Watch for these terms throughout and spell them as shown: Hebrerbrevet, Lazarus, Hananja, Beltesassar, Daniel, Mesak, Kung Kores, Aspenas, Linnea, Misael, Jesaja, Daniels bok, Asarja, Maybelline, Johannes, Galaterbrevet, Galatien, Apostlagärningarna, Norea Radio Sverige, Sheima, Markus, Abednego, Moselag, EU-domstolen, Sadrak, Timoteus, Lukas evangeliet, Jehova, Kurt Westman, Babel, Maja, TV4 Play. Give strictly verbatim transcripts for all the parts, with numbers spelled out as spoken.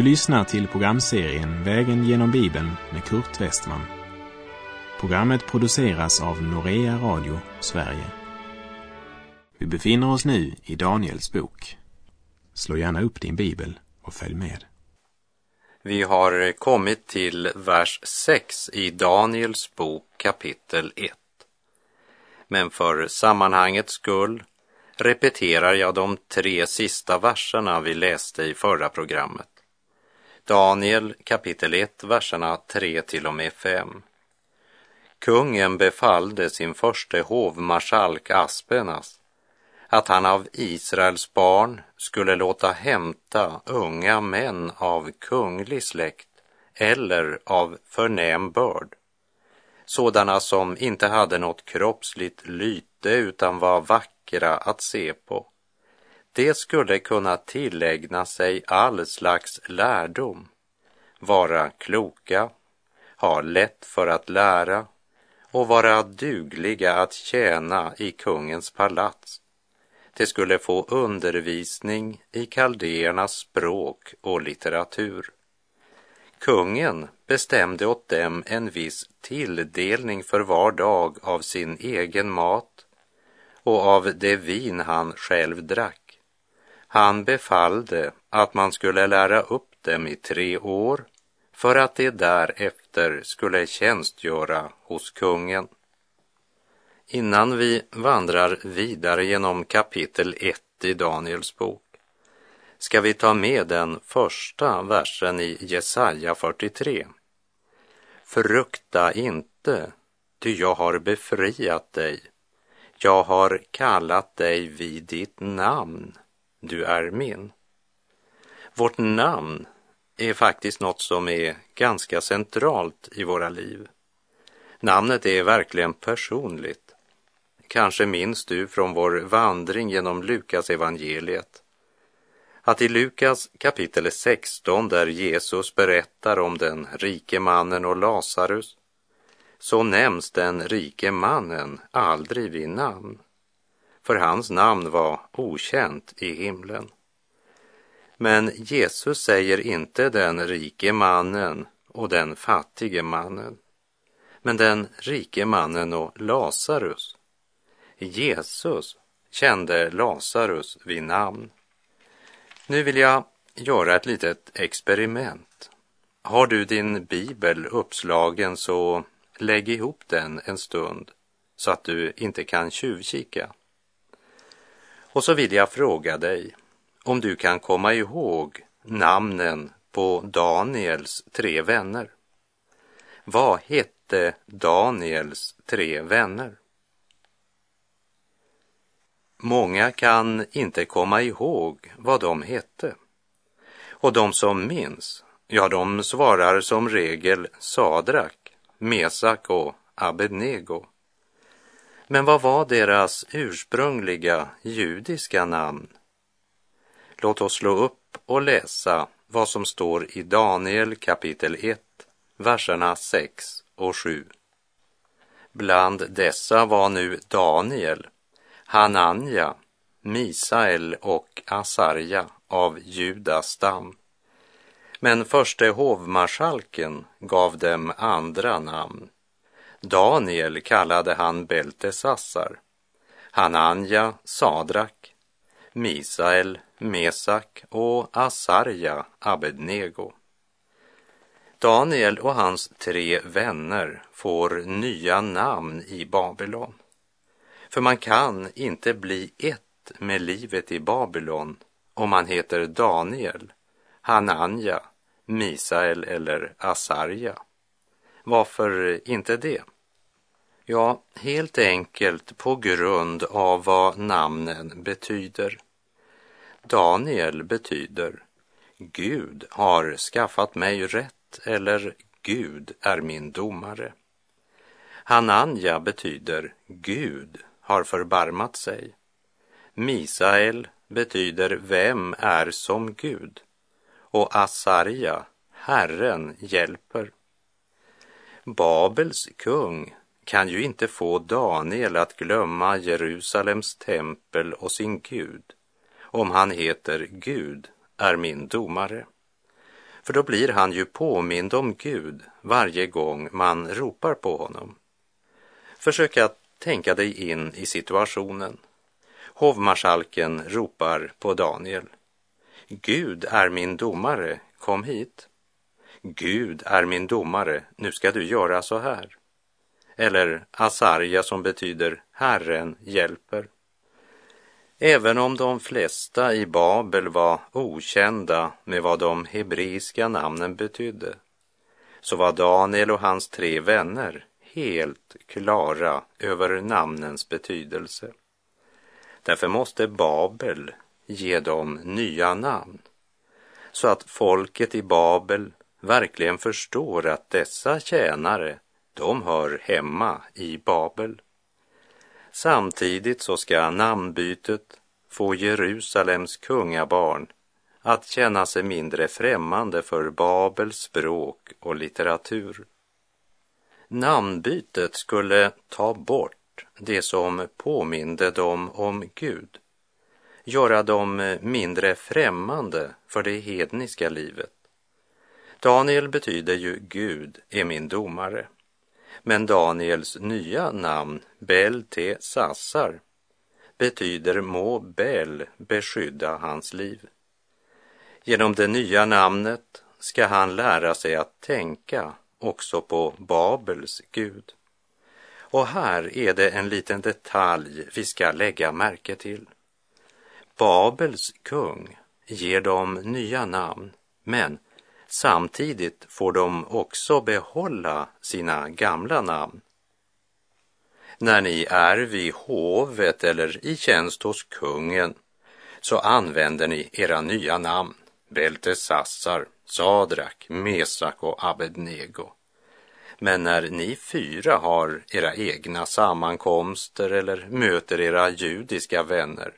Du lyssnar till programserien Vägen genom Bibeln med Kurt Westman. Programmet produceras av Norea Radio Sverige. Vi befinner oss nu i Daniels bok. Slå gärna upp din bibel och följ med. Vi har kommit till vers sex i Daniels bok kapitel ett. Men för sammanhangets skull repeterar jag de tre sista verserna vi läste i förra programmet. Daniel kapitel ett, verserna tre till och med fem. Kungen befallde sin förste hovmarskalk Aspenas att han av Israels barn skulle låta hämta unga män av kunglig släkt eller av förnäm börd, sådana som inte hade något kroppsligt lyte utan var vackra att se på. Det skulle kunna tillägna sig all slags lärdom, vara kloka, ha lätt för att lära och vara dugliga att tjäna i kungens palats. Det skulle få undervisning i kaldernas språk och litteratur. Kungen bestämde åt dem en viss tilldelning för var dag av sin egen mat och av det vin han själv drack. Han befallde att man skulle lära upp dem i tre år för att de därefter skulle tjänstgöra hos kungen. Innan vi vandrar vidare genom kapitel ett i Daniels bok ska vi ta med den första versen i Jesaja fyrtiotre. Frukta inte, ty jag har befriat dig. Jag har kallat dig vid ditt namn. Du är min. Vårt namn är faktiskt något som är ganska centralt i våra liv. Namnet är verkligen personligt. Kanske minns du från vår vandring genom Lukas evangeliet att i Lukas kapitel sexton, där Jesus berättar om den rike mannen och Lazarus, så nämns den rike mannen aldrig vid namn, för hans namn var okänt i himlen. Men Jesus säger inte den rike mannen och den fattige mannen, men den rike mannen och Lazarus. Jesus kände Lazarus vid namn. Nu vill jag göra ett litet experiment. Har du din bibel uppslagen, så lägg ihop den en stund så att du inte kan tjuvkika. Och så vill jag fråga dig om du kan komma ihåg namnen på Daniels tre vänner. Vad hette Daniels tre vänner? Många kan inte komma ihåg vad de hette. Och de som minns, ja, de svarar som regel Sadrak, Mesak och Abednego. Men vad var deras ursprungliga judiska namn? Låt oss slå upp och läsa vad som står i Daniel kapitel ett, verserna sex och sju. Bland dessa var nu Daniel, Hananja, Misael och Asarja av Judas stam. Men förste hovmarskalken gav dem andra namn. Daniel kallade han Beltesassar, Hananja Sadrak, Misael Mesak och Asarja Abednego. Daniel och hans tre vänner får nya namn i Babylon. För man kan inte bli ett med livet i Babylon om man heter Daniel, Hananja, Misael eller Asarja. Varför inte det? Ja, helt enkelt på grund av vad namnen betyder. Daniel betyder Gud har skaffat mig rätt, eller Gud är min domare. Hananja betyder Gud har förbarmat sig. Misael betyder vem är som Gud. Och Asarja, Herren hjälper. Babels kung kan ju inte få Daniel att glömma Jerusalems tempel och sin Gud, om han heter Gud är min domare. För då blir han ju påmind om Gud varje gång man ropar på honom. Försök att tänka dig in i situationen. Hovmarskalken ropar på Daniel. Gud är min domare, kom hit. Gud är min domare, nu ska du göra så här. Eller Asarja, som betyder Herren hjälper. Även om de flesta i Babel var okända med vad de hebreiska namnen betydde, så var Daniel och hans tre vänner helt klara över namnens betydelse. Därför måste Babel ge dem nya namn, så att folket i Babel verkligen förstår att dessa tjänare, de hör hemma i Babel. Samtidigt så ska namnbytet få Jerusalems kungabarn att känna sig mindre främmande för Babels språk och litteratur. Namnbytet skulle ta bort det som påminde dem om Gud, göra dem mindre främmande för det hedniska livet. Daniel betyder ju Gud är min domare. Men Daniels nya namn, Beltesassar, betyder må Bel beskydda hans liv. Genom det nya namnet ska han lära sig att tänka också på Babels Gud. Och här är det en liten detalj vi ska lägga märke till. Babels kung ger dem nya namn, men samtidigt får de också behålla sina gamla namn. När ni är vid hovet eller i tjänst hos kungen, så använder ni era nya namn, Beltesassar, Sadrak, Mesak och Abednego. Men när ni fyra har era egna sammankomster eller möter era judiska vänner,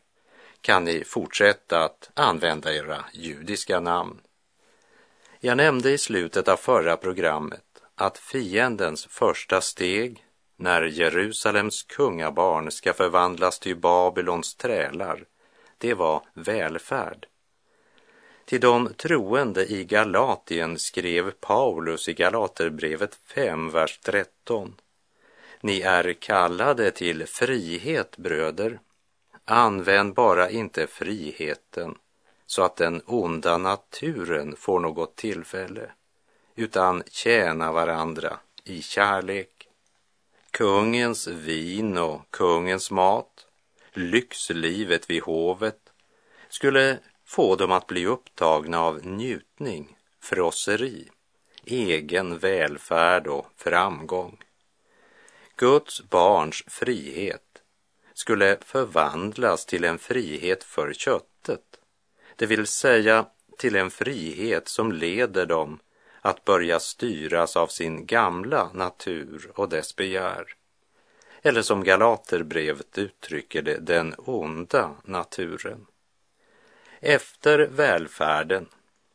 kan ni fortsätta att använda era judiska namn. Jag nämnde i slutet av förra programmet att fiendens första steg när Jerusalems kungabarn ska förvandlas till Babylons trälar, det var välfärd. Till de troende i Galatien skrev Paulus i Galaterbrevet fem, vers tretton. Ni är kallade till frihet, bröder. Använd bara inte friheten så att den onda naturen får något tillfälle, utan tjäna varandra i kärlek. Kungens vin och kungens mat, lyxlivet vid hovet, skulle få dem att bli upptagna av njutning, frosseri, egen välfärd och framgång. Guds barns frihet skulle förvandlas till en frihet för köttet. Det vill säga till en frihet som leder dem att börja styras av sin gamla natur och dess begär. Eller som Galaterbrevet uttrycker det, den onda naturen. Efter välfärden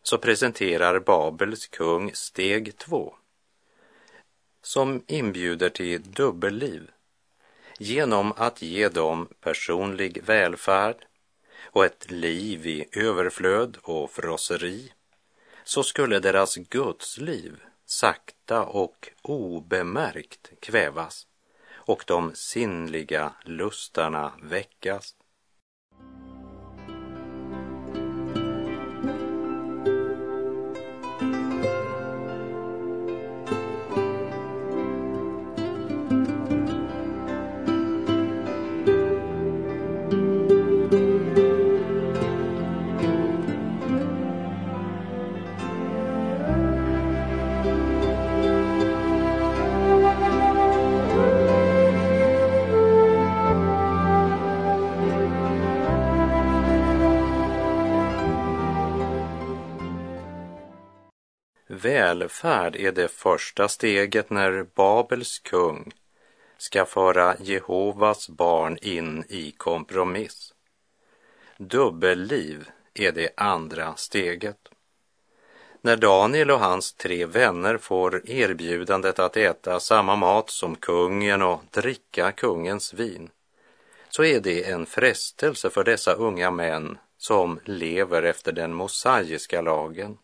så presenterar Babels kung steg två, som inbjuder till dubbelliv. Genom att ge dem personlig välfärd och ett liv i överflöd och frosseri, så skulle deras gudsliv sakta och obemärkt kvävas och de sinnliga lustarna väckas. Välfärd är det första steget när Babels kung ska föra Jehovas barn in i kompromiss. Dubbelliv är det andra steget. När Daniel och hans tre vänner får erbjudandet att äta samma mat som kungen och dricka kungens vin, så är det en frestelse för dessa unga män som lever efter den mosaiska lagen.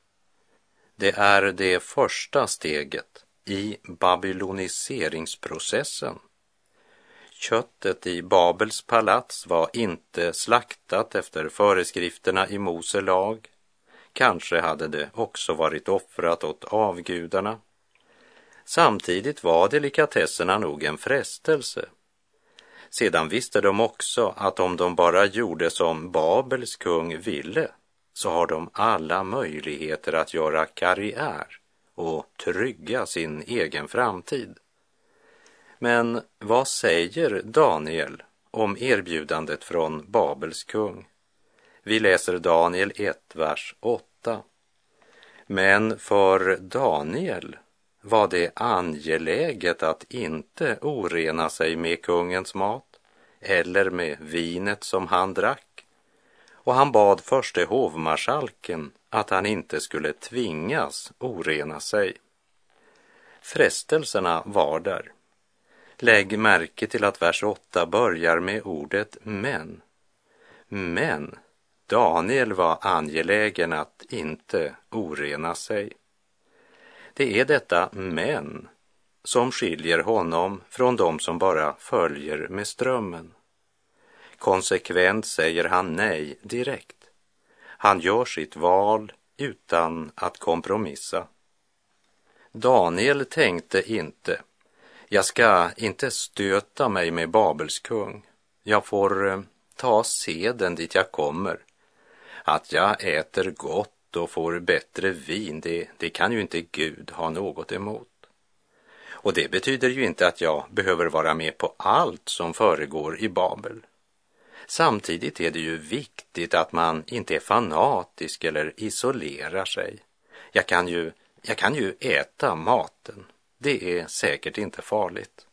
Det är det första steget i babyloniseringsprocessen. Köttet i Babels palats var inte slaktat efter föreskrifterna i Moselag. Kanske hade det också varit offrat åt avgudarna. Samtidigt var delikatesserna nog en frestelse. Sedan visste de också att om de bara gjorde som Babels kung ville, så har de alla möjligheter att göra karriär och trygga sin egen framtid. Men vad säger Daniel om erbjudandet från Babels kung? Vi läser Daniel ett, vers åtta. Men för Daniel var det angeläget att inte orena sig med kungens mat eller med vinet som han drack, och han bad förste hovmarskalken att han inte skulle tvingas orena sig. Frestelserna var där. Lägg märke till att vers åtta börjar med ordet men. Men Daniel var angelägen att inte orena sig. Det är detta men som skiljer honom från dem som bara följer med strömmen. Konsekvent säger han nej direkt. Han gör sitt val utan att kompromissa. Daniel tänkte inte: jag ska inte stöta mig med Babels kung. Jag får ta seden dit jag kommer. Att jag äter gott och får bättre vin, det, det kan ju inte Gud ha något emot. Och det betyder ju inte att jag behöver vara med på allt som föregår i Babel. Samtidigt är det ju viktigt att man inte är fanatisk eller isolerar sig. Jag kan ju, jag kan ju äta maten. Det är säkert inte farligt.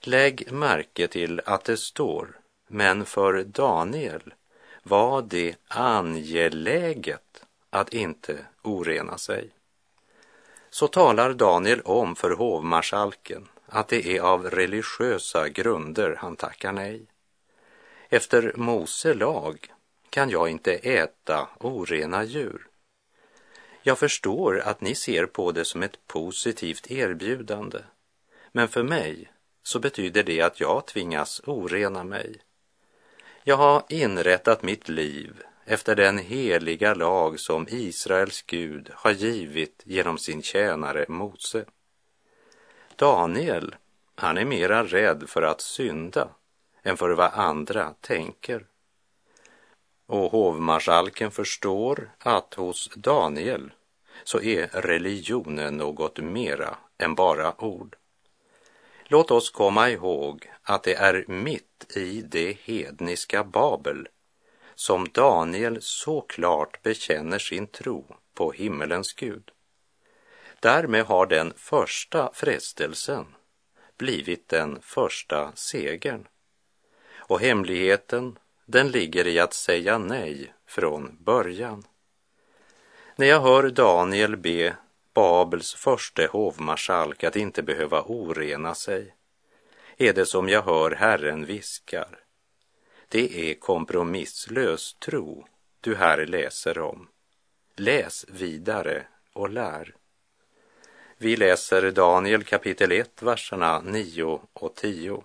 Lägg märke till att det står: men för Daniel var det angeläget att inte orena sig. Så talar Daniel om för hovmarskalken att det är av religiösa grunder han tackar nej. Efter Mose lag kan jag inte äta orena djur. Jag förstår att ni ser på det som ett positivt erbjudande, men för mig så betyder det att jag tvingas orena mig. Jag har inrättat mitt liv efter den heliga lag som Israels Gud har givit genom sin tjänare Mose. Daniel, han är mera rädd för att synda än för vad andra tänker. Och hovmarskalken förstår att hos Daniel så är religionen något mera än bara ord. Låt oss komma ihåg att det är mitt i det hedniska Babel som Daniel så klart bekänner sin tro på himmelens Gud. Därmed har den första frestelsen blivit den första segern. Och hemligheten, den ligger i att säga nej från början. När jag hör Daniel be Babels förste hovmarskalk att inte behöva orena sig, är det som jag hör Herren viskar: det är kompromisslös tro du här läser om. Läs vidare och lär. Vi läser Daniel kapitel ett, verserna nio och tio.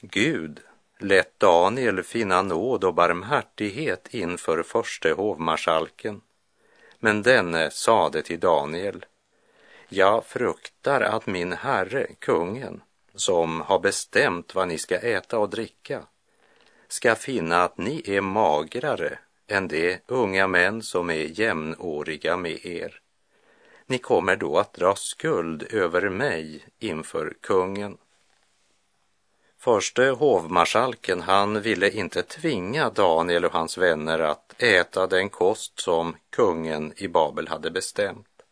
Gud lät Daniel finna nåd och barmhärtighet inför förste hovmarskalken, men denne sade till Daniel: jag fruktar att min herre, kungen, som har bestämt vad ni ska äta och dricka, ska finna att ni är magrare än de unga män som är jämnåriga med er. Ni kommer då att dra skuld över mig inför kungen. Förste hovmarskalken, han ville inte tvinga Daniel och hans vänner att äta den kost som kungen i Babel hade bestämt.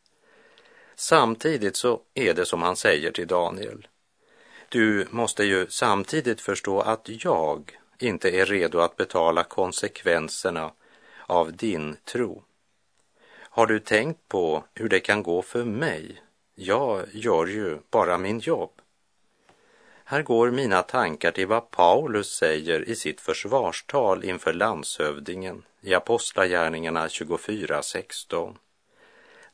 Samtidigt så är det som han säger till Daniel: du måste ju samtidigt förstå att jag inte är redo att betala konsekvenserna av din tro. Har du tänkt på hur det kan gå för mig? Jag gör ju bara min jobb. Här går mina tankar till vad Paulus säger i sitt försvarstal inför landshövdingen i Apostlagärningarna tjugofyra sexton.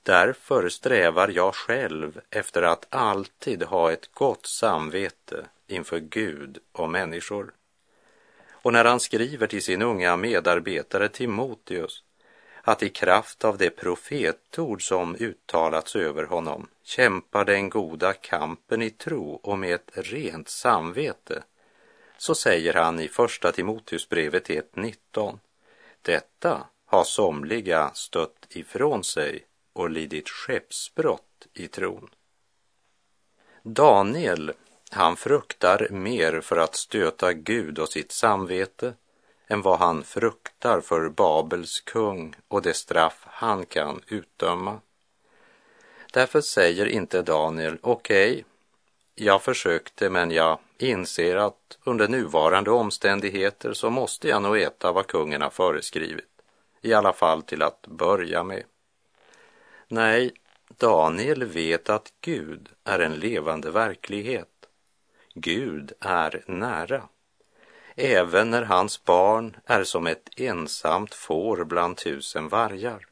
Därför strävar jag själv efter att alltid ha ett gott samvete inför Gud och människor. Och när han skriver till sin unga medarbetare Timoteus att i kraft av det profetord som uttalats över honom kämpar den goda kampen i tro och med ett rent samvete, så säger han i första Timoteusbrevet ett nitton: detta har somliga stött ifrån sig och lidit skeppsbrott i tron. Daniel, han fruktar mer för att stöta Gud och sitt samvete än vad han fruktar för Babels kung och det straff han kan utdöma. Därför säger inte Daniel: okej, okay, jag försökte, men jag inser att under nuvarande omständigheter så måste jag nog äta vad kungen har föreskrivit, i alla fall till att börja med. Nej, Daniel vet att Gud är en levande verklighet. Gud är nära. Även när hans barn är som ett ensamt får bland tusen vargar.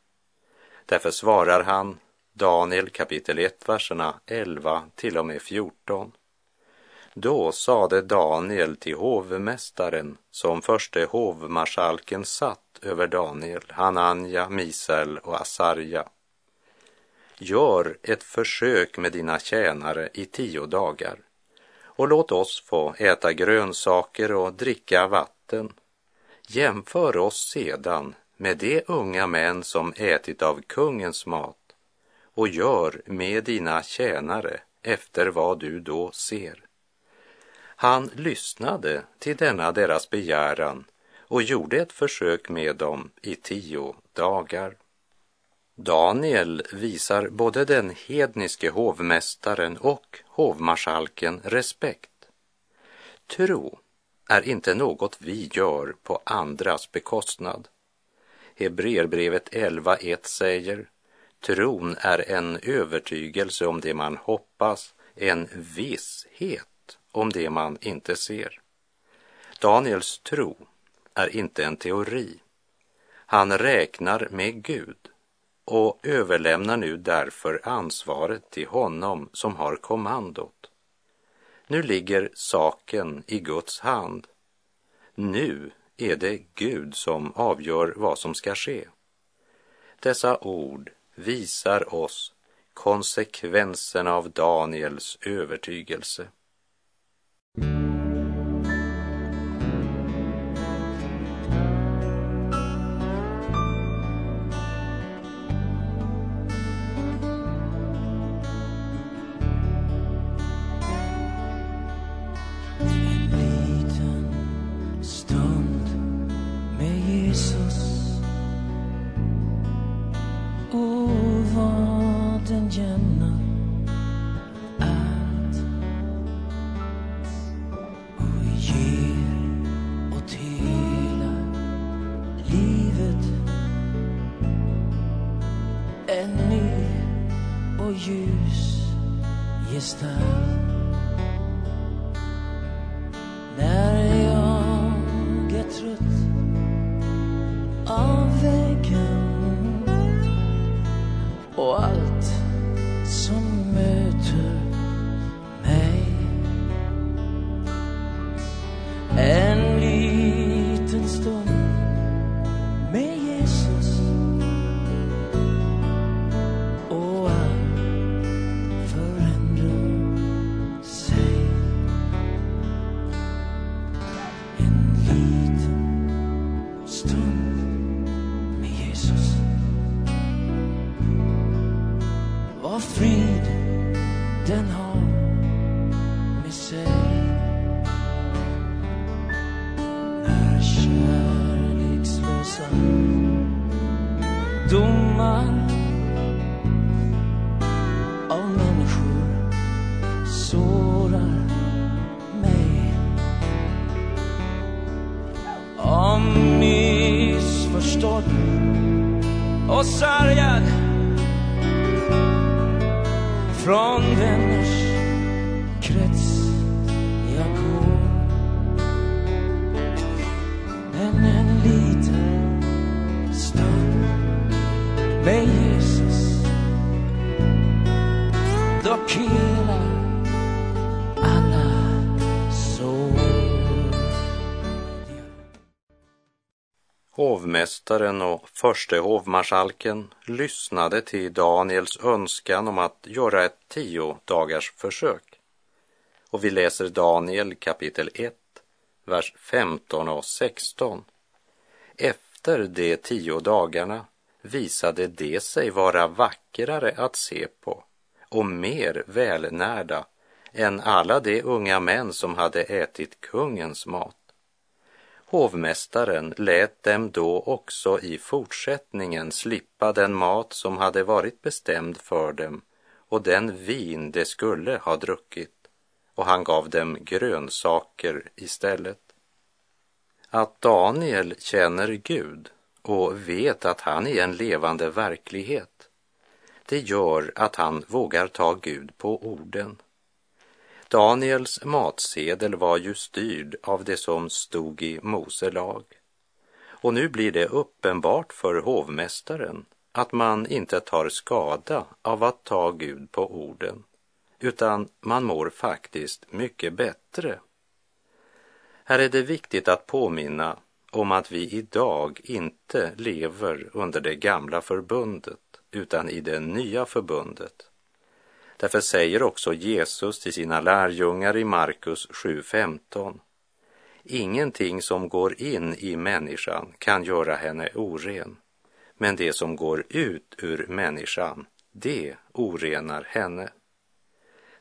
Därför svarar han, Daniel kapitel ett, verserna elva till och med fjorton. Då sade Daniel till hovmästaren, som förste hovmarskalken satt över Daniel, Hananja, Misael och Asarja: gör ett försök med dina tjänare i tio dagar och låt oss få äta grönsaker och dricka vatten. Jämför oss sedan med de unga män som ätit av kungens mat och gör med dina tjänare efter vad du då ser. Han lyssnade till denna deras begäran och gjorde ett försök med dem i tio dagar. Daniel visar både den hedniske hovmästaren och hovmarskalken respekt. Tro är inte något vi gör på andras bekostnad. Hebrerbrevet elva ett säger: tron är en övertygelse om det man hoppas, en visshet om det man inte ser. Daniels tro är inte en teori. Han räknar med Gud och överlämnar nu därför ansvaret till honom som har kommandot. Nu ligger saken i Guds hand. Nu är det Gud som avgör vad som ska ske. Dessa ord visar oss konsekvensen av Daniels övertygelse. Och sargad från vänners krets jag går, men en liten stund med Jesus. och hela alla sår. Hovmästaren och förste hovmarskalken lyssnade till Daniels önskan om att göra ett tio dagars försök. Och vi läser Daniel kapitel ett, vers femton och sexton. Efter de tio dagarna visade det sig vara vackrare att se på och mer välnärda än alla de unga män som hade ätit kungens mat. Hovmästaren lät dem då också i fortsättningen slippa den mat som hade varit bestämd för dem och den vin de skulle ha druckit, och han gav dem grönsaker istället. Att Daniel känner Gud och vet att han är en levande verklighet, det gör att han vågar ta Gud på orden. Daniels matsedel var ju styrd av det som stod i Moselag. Och nu blir det uppenbart för hovmästaren att man inte tar skada av att ta Gud på orden, utan man mår faktiskt mycket bättre. Här är det viktigt att påminna om att vi idag inte lever under det gamla förbundet, utan i det nya förbundet. Därför säger också Jesus till sina lärjungar i Markus sju femton: ingenting som går in i människan kan göra henne oren, men det som går ut ur människan, det orenar henne.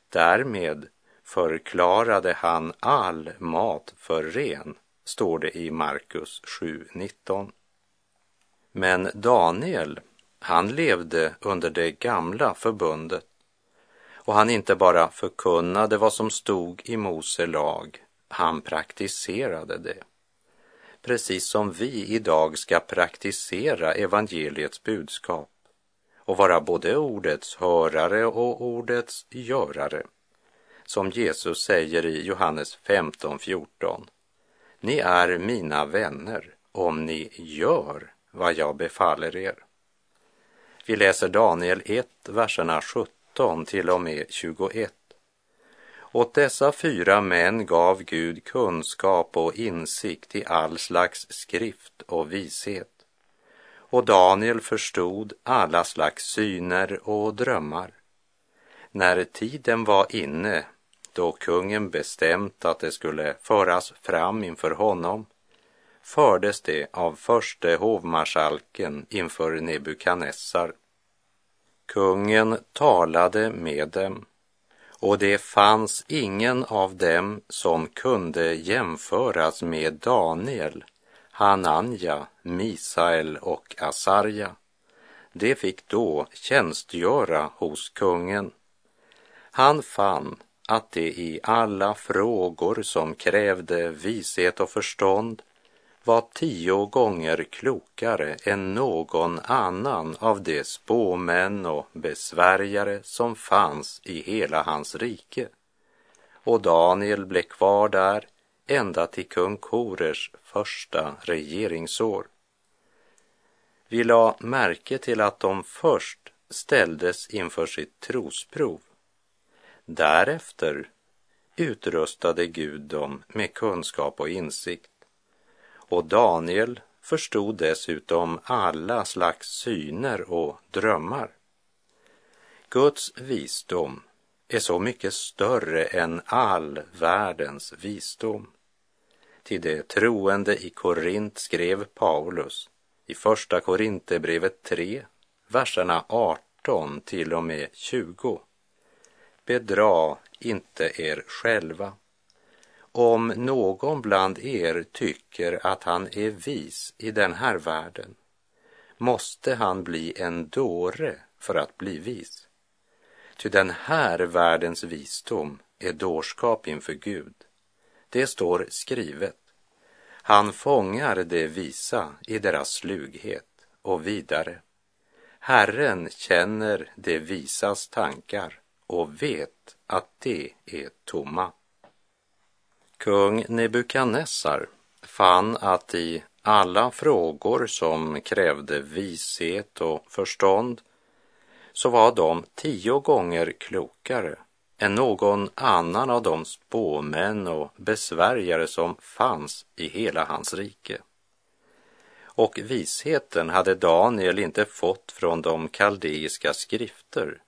Därmed förklarade han all mat för ren, står det i Markus sju nitton. Men Daniel, han levde under det gamla förbundet, och han inte bara förkunnade vad som stod i Mose lag, han praktiserade det. Precis som vi idag ska praktisera evangeliets budskap och vara både ordets hörare och ordets görare. Som Jesus säger i Johannes femton fjorton: ni är mina vänner om ni gör vad jag befaller er. Vi läser Daniel ett, verserna sjutton till och med tjugoett. Åt dessa fyra män gav Gud kunskap och insikt i all slags skrift och vishet. Och Daniel förstod alla slags syner och drömmar. När tiden var inne, då kungen bestämt att det skulle föras fram inför honom, fördes det av förste hovmarskalken inför Nebukadnessar. Kungen talade med dem, och det fanns ingen av dem som kunde jämföras med Daniel, Hananja, Misael och Asarja. De fick då tjänstgöra hos kungen. Han fann att det i alla frågor som krävde vishet och förstånd var tio gånger klokare än någon annan av de spåmän och besvärjare som fanns i hela hans rike. Och Daniel blev kvar där ända till kung Kores första regeringsår. Vi la märke till att de först ställdes inför sitt trosprov. Därefter utrustade Gud dem med kunskap och insikt. Och Daniel förstod dessutom alla slags syner och drömmar. Guds visdom är så mycket större än all världens visdom. Till det troende i Korint skrev Paulus i första Korintebrevet tre, verserna arton till och med tjugo. Bedra inte er själva. Om någon bland er tycker att han är vis i den här världen, måste han bli en dåre för att bli vis. Ty den här världens visdom är dårskap inför Gud. Det står skrivet: han fångar det visa i deras slughet. Och vidare: Herren känner det visas tankar och vet att det är tomma. Kung Nebukadnessar fann att i alla frågor som krävde vishet och förstånd så var de tio gånger klokare än någon annan av de spåmän och besvärjare som fanns i hela hans rike. Och visheten hade Daniel inte fått från de kaldeiska skrifter,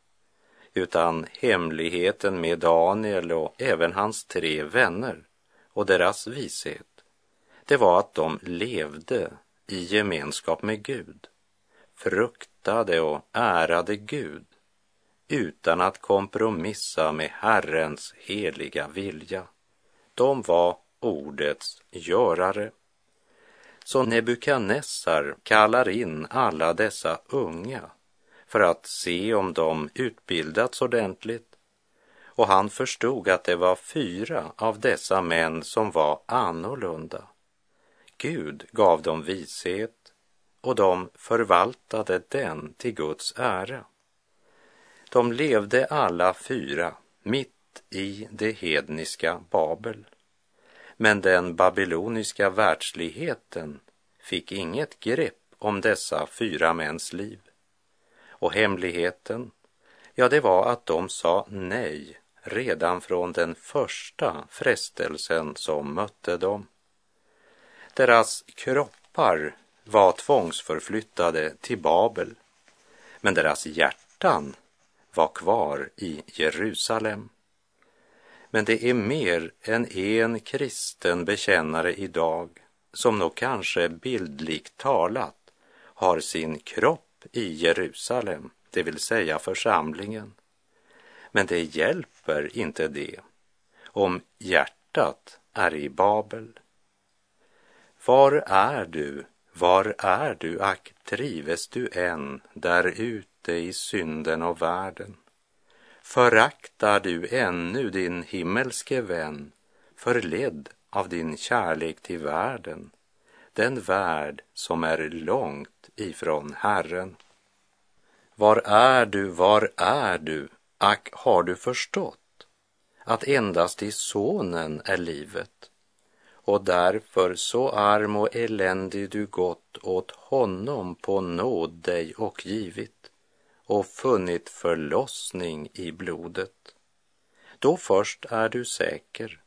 utan hemligheten med Daniel och även hans tre vänner och deras vishet, det var att de levde i gemenskap med Gud, fruktade och ärade Gud, utan att kompromissa med Herrens heliga vilja. De var ordets görare. Så Nebukadnessar kallar in alla dessa unga för att se om de utbildats ordentligt, och han förstod att det var fyra av dessa män som var annorlunda. Gud gav dem vishet, och de förvaltade den till Guds ära. De levde alla fyra mitt i det hedniska Babel, men den babyloniska världsligheten fick inget grepp om dessa fyra mäns liv. Och hemligheten, ja, det var att de sa nej redan från den första frestelsen som mötte dem. Deras kroppar var tvångsförflyttade till Babel, men deras hjärtan var kvar i Jerusalem. Men det är mer än en kristen bekännare idag som nog kanske bildligt talat har sin kropp i Jerusalem, det vill säga församlingen. Men det hjälper inte det om hjärtat är i Babel. Var är du, var är du, ack, trives du än där ute i synden och världen? Föraktar du ännu din himmelske vän, förledd av din kärlek till världen, den värld som är långt ifrån Herren? Var är du, var är du, ack, har du förstått att endast i sonen är livet, och därför så arm och eländig du gått åt honom på nåd dig och givit, och funnit förlossning i blodet. Då först är du säker,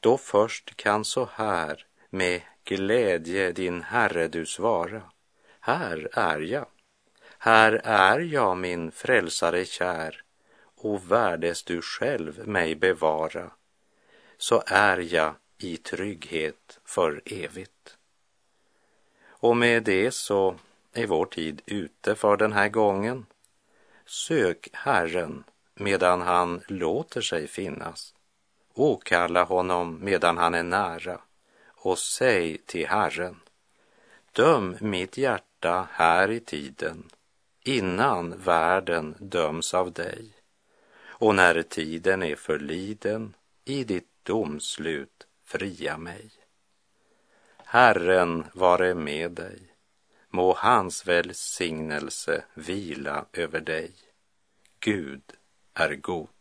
då först kan så här med glädje din Herre du svara: här är jag, här är jag min frälsare kär, och värdes du själv mig bevara, så är jag i trygghet för evigt. Och med det så är vår tid ute för den här gången. Sök Herren medan han låter sig finnas, åkalla honom medan han är nära, och säg till Herren: döm mitt hjärta här i tiden, innan världen döms av dig, och när tiden är förliden, i ditt domslut fria mig. Herren vare med dig, må hans välsignelse vila över dig. Gud är god.